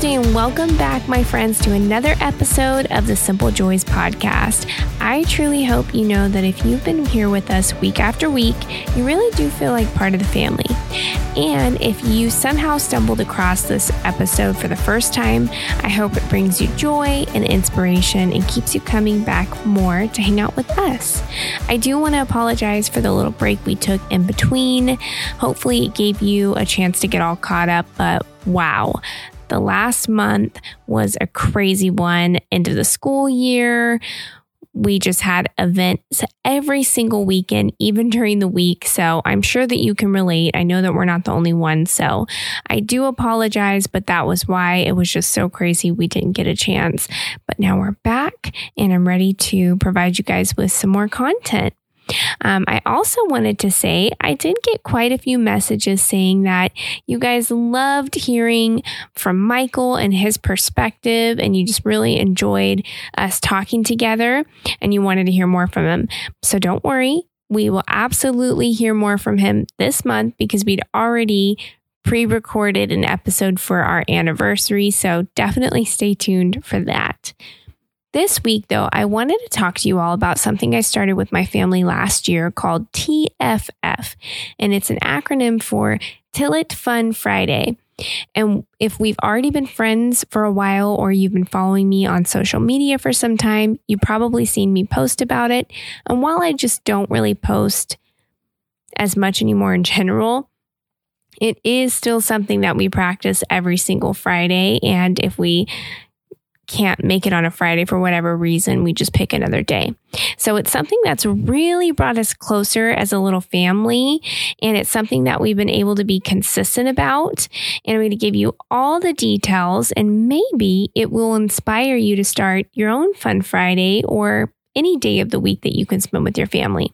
Tuesday, and welcome back, my friends, to another episode of the Simple Joys podcast. I truly hope you know that if you've been here with us week after week, you really do feel like part of the family. And if you somehow stumbled across this episode for the first time, I hope it brings you joy and inspiration and keeps you coming back more to hang out with us. I do want to apologize for the little break we took in between. Hopefully it gave you a chance to get all caught up, but wow, the last month was a crazy one. End of the school year. We just had events every single weekend, even during the week. So I'm sure that you can relate. I know that we're not the only one. So I do apologize, but that was why it was just so crazy. We didn't get a chance, but now we're back and I'm ready to provide you guys with some more content. I also wanted to say I did get quite a few messages saying that you guys loved hearing from Michael and his perspective, and you just really enjoyed us talking together and you wanted to hear more from him. So don't worry, we will absolutely hear more from him this month because we'd already pre-recorded an episode for our anniversary. So definitely stay tuned for that. This week, though, I wanted to talk to you all about something I started with my family last year called TFF, and it's an acronym for Tillett Fun Friday. And if we've already been friends for a while or you've been following me on social media for some time, you've probably seen me post about it. And while I just don't really post as much anymore in general, it is still something that we practice every single Friday. And if we can't make it on a Friday for whatever reason, we just pick another day. So it's something that's really brought us closer as a little family. And it's something that we've been able to be consistent about. And I'm going to give you all the details, and maybe it will inspire you to start your own Fun Friday or any day of the week that you can spend with your family.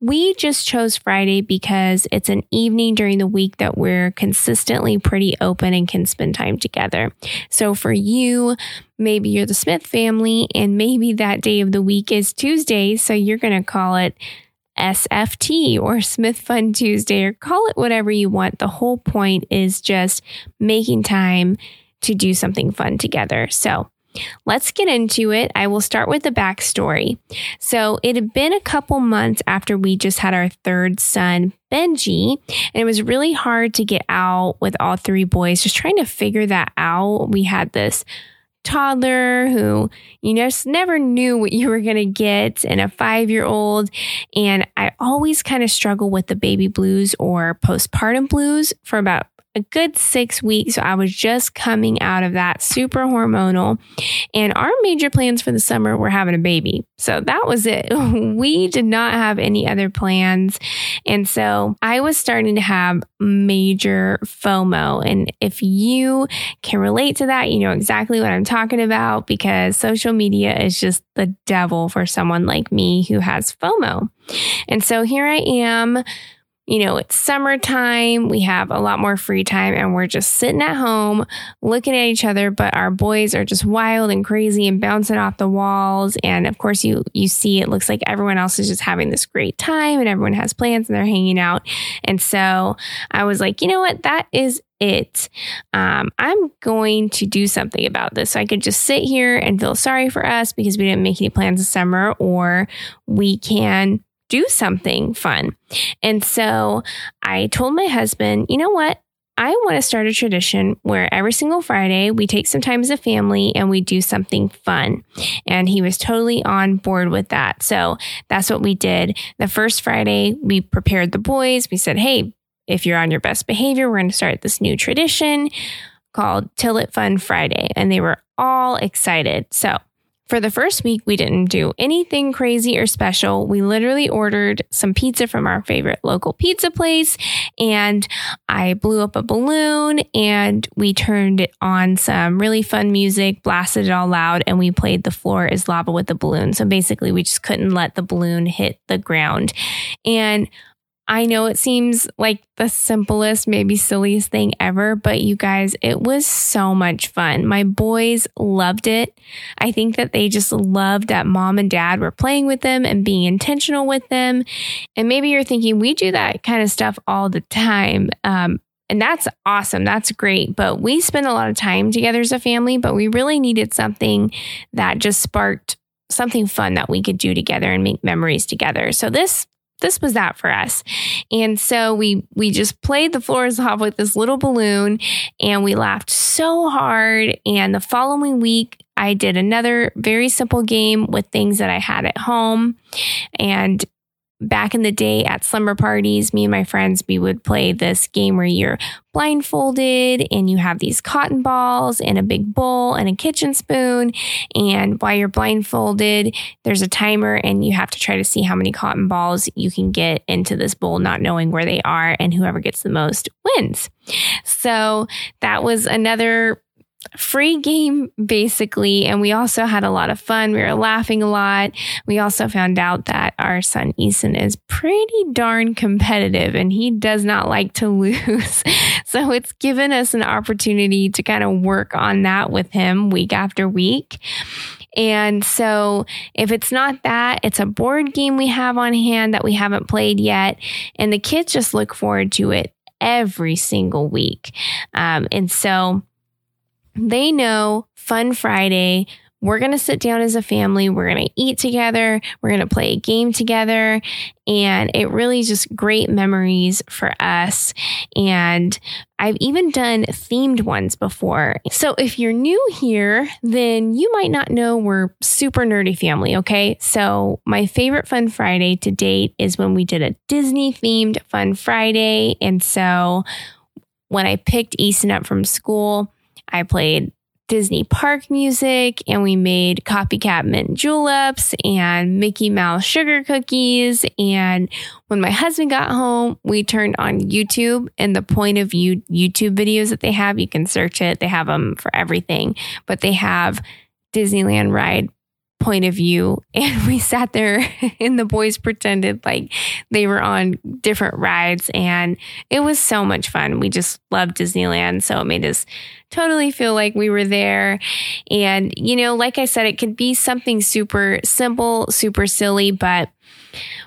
We just chose Friday because it's an evening during the week that we're consistently pretty open and can spend time together. So for you, maybe you're the Smith family, and maybe that day of the week is Tuesday. So you're going to call it SFT or Smith Fun Tuesday, or call it whatever you want. The whole point is just making time to do something fun together. So let's get into it. I will start with the backstory. So it had been a couple months after we just had our third son, Benji, and it was really hard to get out with all three boys, just trying to figure that out. We had this toddler who you just never knew what you were going to get, and a 5-year-old. And I always kind of struggle with the baby blues or postpartum blues for about a good 6 weeks. So I was just coming out of that, super hormonal, and our major plans for the summer were having a baby. So that was it. We did not have any other plans. And so I was starting to have major FOMO. And if you can relate to that, you know exactly what I'm talking about, because social media is just the devil for someone like me who has FOMO. And so here I am. You know, it's summertime, we have a lot more free time, and we're just sitting at home looking at each other, but our boys are just wild and crazy and bouncing off the walls. And of course, you see, it looks like everyone else is just having this great time and everyone has plans and they're hanging out. And so I was like, you know what, that is it. I'm going to do something about this. So I could just sit here and feel sorry for us because we didn't make any plans this summer, or we can do something fun. And so I told my husband, you know what? I want to start a tradition where every single Friday we take some time as a family and we do something fun. And he was totally on board with that. So that's what we did. The first Friday, we prepared the boys. We said, hey, if you're on your best behavior, we're going to start this new tradition called Tillett Fun Friday. And they were all excited. So for the first week, we didn't do anything crazy or special. We literally ordered some pizza from our favorite local pizza place, and I blew up a balloon, and we turned on some really fun music, blasted it all loud, and we played The Floor is Lava with the balloon. So basically, we just couldn't let the balloon hit the ground. And I know it seems like the simplest, maybe silliest thing ever, but you guys, it was so much fun. My boys loved it. I think that they just loved that mom and dad were playing with them and being intentional with them. And maybe you're thinking, we do that kind of stuff all the time. And that's awesome. That's great. But we spend a lot of time together as a family, but we really needed something that just sparked something fun that we could do together and make memories together. So this was that for us. And so we just played the floors off with this little balloon and we laughed so hard. And the following week, I did another very simple game with things that I had at home. And back in the day at slumber parties, me and my friends, we would play this game where you're blindfolded and you have these cotton balls and a big bowl and a kitchen spoon. And while you're blindfolded, there's a timer and you have to try to see how many cotton balls you can get into this bowl, not knowing where they are, and whoever gets the most wins. So that was another free game, basically. And we also had a lot of fun. We were laughing a lot. We also found out that our son Eason is pretty darn competitive and he does not like to lose. So it's given us an opportunity to kind of work on that with him week after week. And so if it's not that, it's a board game we have on hand that we haven't played yet. And the kids just look forward to it every single week. And so they know Fun Friday, we're going to sit down as a family, we're going to eat together, we're going to play a game together, and it really is just great memories for us. And I've even done themed ones before. So if you're new here, then you might not know we're super nerdy family, okay? So my favorite Fun Friday to date is when we did a Disney-themed Fun Friday. And so when I picked Easton up from school, I played Disney park music and we made copycat mint juleps and Mickey Mouse sugar cookies. And when my husband got home, we turned on YouTube and the point of view YouTube videos that they have, you can search it. They have them for everything, but they have Disneyland ride point of view. And we sat there and the boys pretended like they were on different rides. And it was so much fun. We just loved Disneyland. So it made us totally feel like we were there. And, you know, like I said, it could be something super simple, super silly, but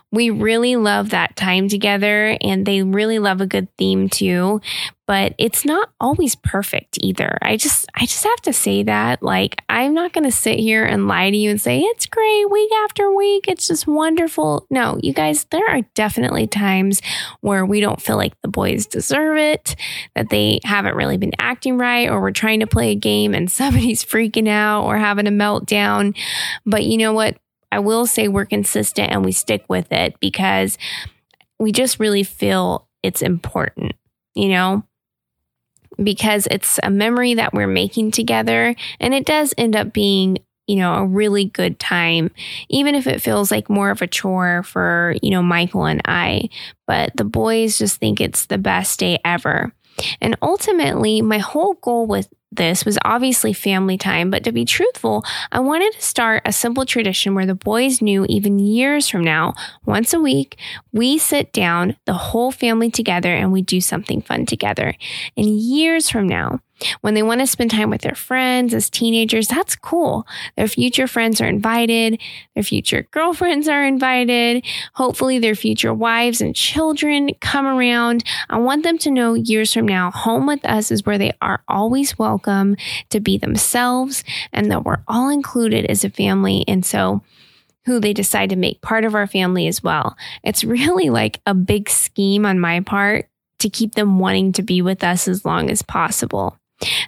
we really love that time together and they really love a good theme too, but it's not always perfect either. I just have to say that, like, I'm not going to sit here and lie to you and say, it's great week after week. It's just wonderful. No, you guys, there are definitely times where we don't feel like the boys deserve it, that they haven't really been acting right, or we're trying to play a game and somebody's freaking out or having a meltdown. But you know what? I will say we're consistent and we stick with it because we just really feel it's important, you know, because it's a memory that we're making together and it does end up being, you know, a really good time, even if it feels like more of a chore for, you know, Michael and I, but the boys just think it's the best day ever. And ultimately, my whole goal with this was obviously family time, but to be truthful, I wanted to start a simple tradition where the boys knew even years from now, once a week, we sit down, the whole family together, and we do something fun together. And years from now, when they want to spend time with their friends as teenagers, that's cool. Their future friends are invited. Their future girlfriends are invited. Hopefully their future wives and children come around. I want them to know years from now, home with us is where they are always welcome to be themselves and that we're all included as a family. And so who they decide to make part of our family as well. It's really like a big scheme on my part to keep them wanting to be with us as long as possible.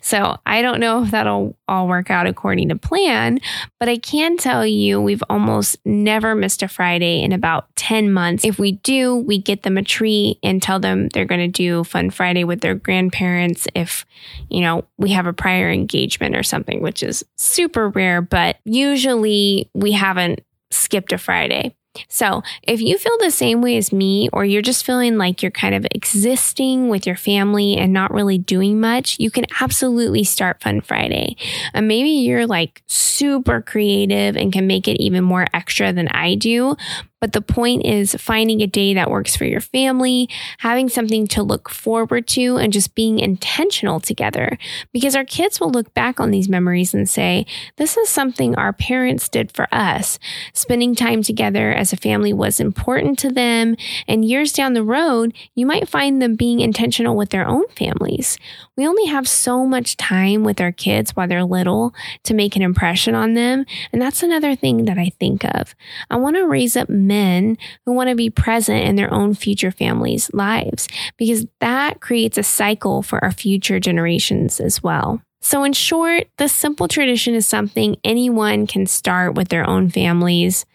So I don't know if that'll all work out according to plan, but I can tell you we've almost never missed a Friday in about 10 months. If we do, we get them a treat and tell them they're going to do Fun Friday with their grandparents if, you know, we have a prior engagement or something, which is super rare, but usually we haven't skipped a Friday. So if you feel the same way as me, or you're just feeling like you're kind of existing with your family and not really doing much, you can absolutely start Fun Friday. And maybe you're like super creative and can make it even more extra than I do, But the point is finding a day that works for your family, having something to look forward to, and just being intentional together, because our kids will look back on these memories and say, this is something our parents did for us. Spending time together as a family was important to them. And years down the road, you might find them being intentional with their own families. We only have so much time with our kids while they're little to make an impression on them. And that's another thing that I think of. I want to raise up men who want to be present in their own future families' lives, because that creates a cycle for our future generations as well. So in short, this simple tradition is something anyone can start with their own families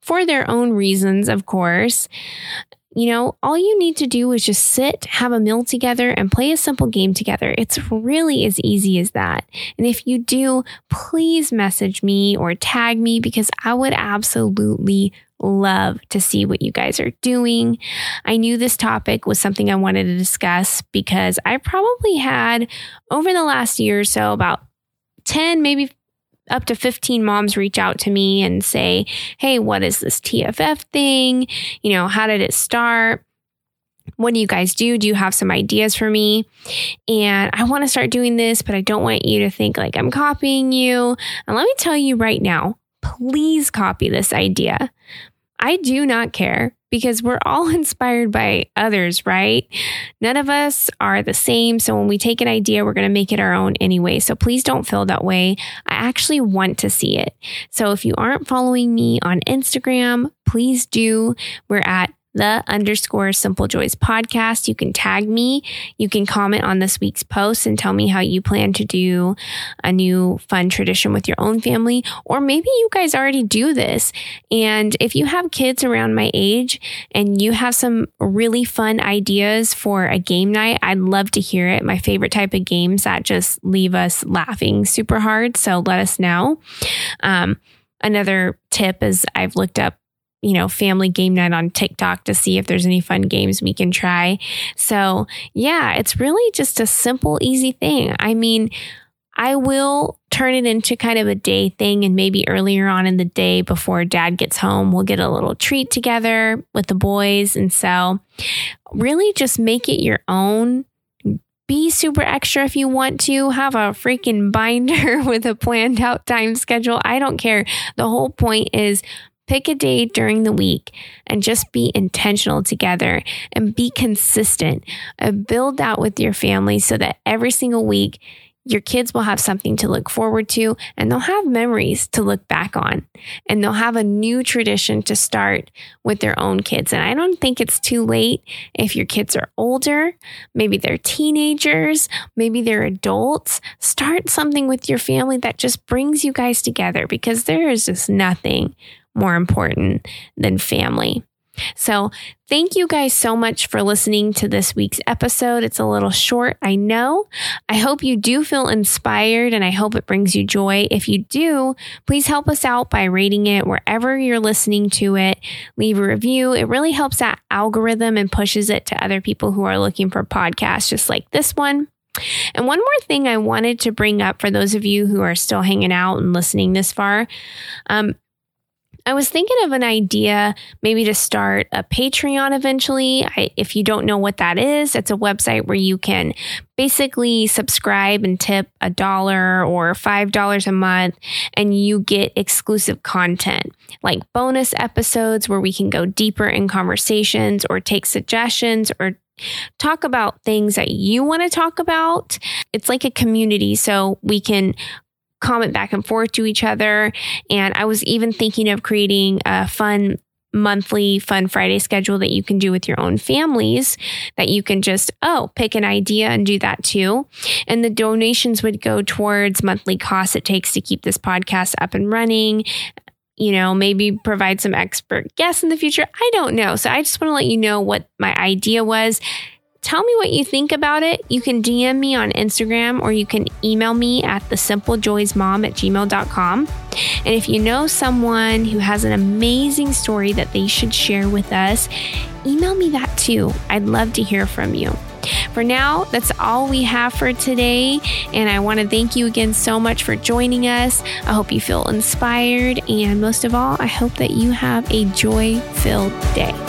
for their own reasons, of course. You know, all you need to do is just sit, have a meal together, and play a simple game together. It's really as easy as that. And if you do, please message me or tag me, because I would absolutely love to see what you guys are doing. I knew this topic was something I wanted to discuss because I probably had, over the last year or so, about 10, maybe up to 15 moms reach out to me and say, hey, what is this TFF thing? You know, how did it start? What do you guys do? Do you have some ideas for me? And I want to start doing this, but I don't want you to think like I'm copying you. And let me tell you right now, please copy this idea. I do not care, because we're all inspired by others, right? None of us are the same. So when we take an idea, we're going to make it our own anyway. So please don't feel that way. I actually want to see it. So if you aren't following me on Instagram, please do. We're at @the_simplejoyspodcast. You can tag me. You can comment on this week's post and tell me how you plan to do a new fun tradition with your own family. Or maybe you guys already do this. And if you have kids around my age and you have some really fun ideas for a game night, I'd love to hear it. My favorite type of games that just leave us laughing super hard. So let us know. Another tip is I've looked up, you know, family game night on TikTok to see if there's any fun games we can try. So yeah, it's really just a simple, easy thing. I mean, I will turn it into kind of a day thing, and maybe earlier on in the day before dad gets home, we'll get a little treat together with the boys. And so really just make it your own. Be super extra if you want to. Have a freaking binder with a planned out time schedule. I don't care. The whole point is pick a day during the week and just be intentional together and be consistent and build that with your family so that every single week your kids will have something to look forward to, and they'll have memories to look back on, and they'll have a new tradition to start with their own kids. And I don't think it's too late if your kids are older, maybe they're teenagers, maybe they're adults. Start something with your family that just brings you guys together, because there is just nothing more important than family. So thank you guys so much for listening to this week's episode. It's a little short, I know. I hope you do feel inspired, and I hope it brings you joy. If you do, please help us out by rating it wherever you're listening to it. Leave a review. It really helps that algorithm and pushes it to other people who are looking for podcasts just like this one. And one more thing I wanted to bring up for those of you who are still hanging out and listening this far, I was thinking of an idea maybe to start a Patreon eventually. If you don't know what that is, it's a website where you can basically subscribe and tip $1 or $5 a month, and you get exclusive content like bonus episodes where we can go deeper in conversations or take suggestions or talk about things that you want to talk about. It's like a community, so we can comment back and forth to each other. And I was even thinking of creating a fun monthly Fun Friday schedule that you can do with your own families, that you can just, pick an idea and do that too. And the donations would go towards monthly costs it takes to keep this podcast up and running. You know, maybe provide some expert guests in the future. I don't know. So I just want to let you know what my idea was. Tell me what you think about it. You can DM me on Instagram, or you can email me at thesimplejoysmom@gmail.com. And if you know someone who has an amazing story that they should share with us, email me that too. I'd love to hear from you. For now, that's all we have for today. And I want to thank you again so much for joining us. I hope you feel inspired. And most of all, I hope that you have a joy-filled day.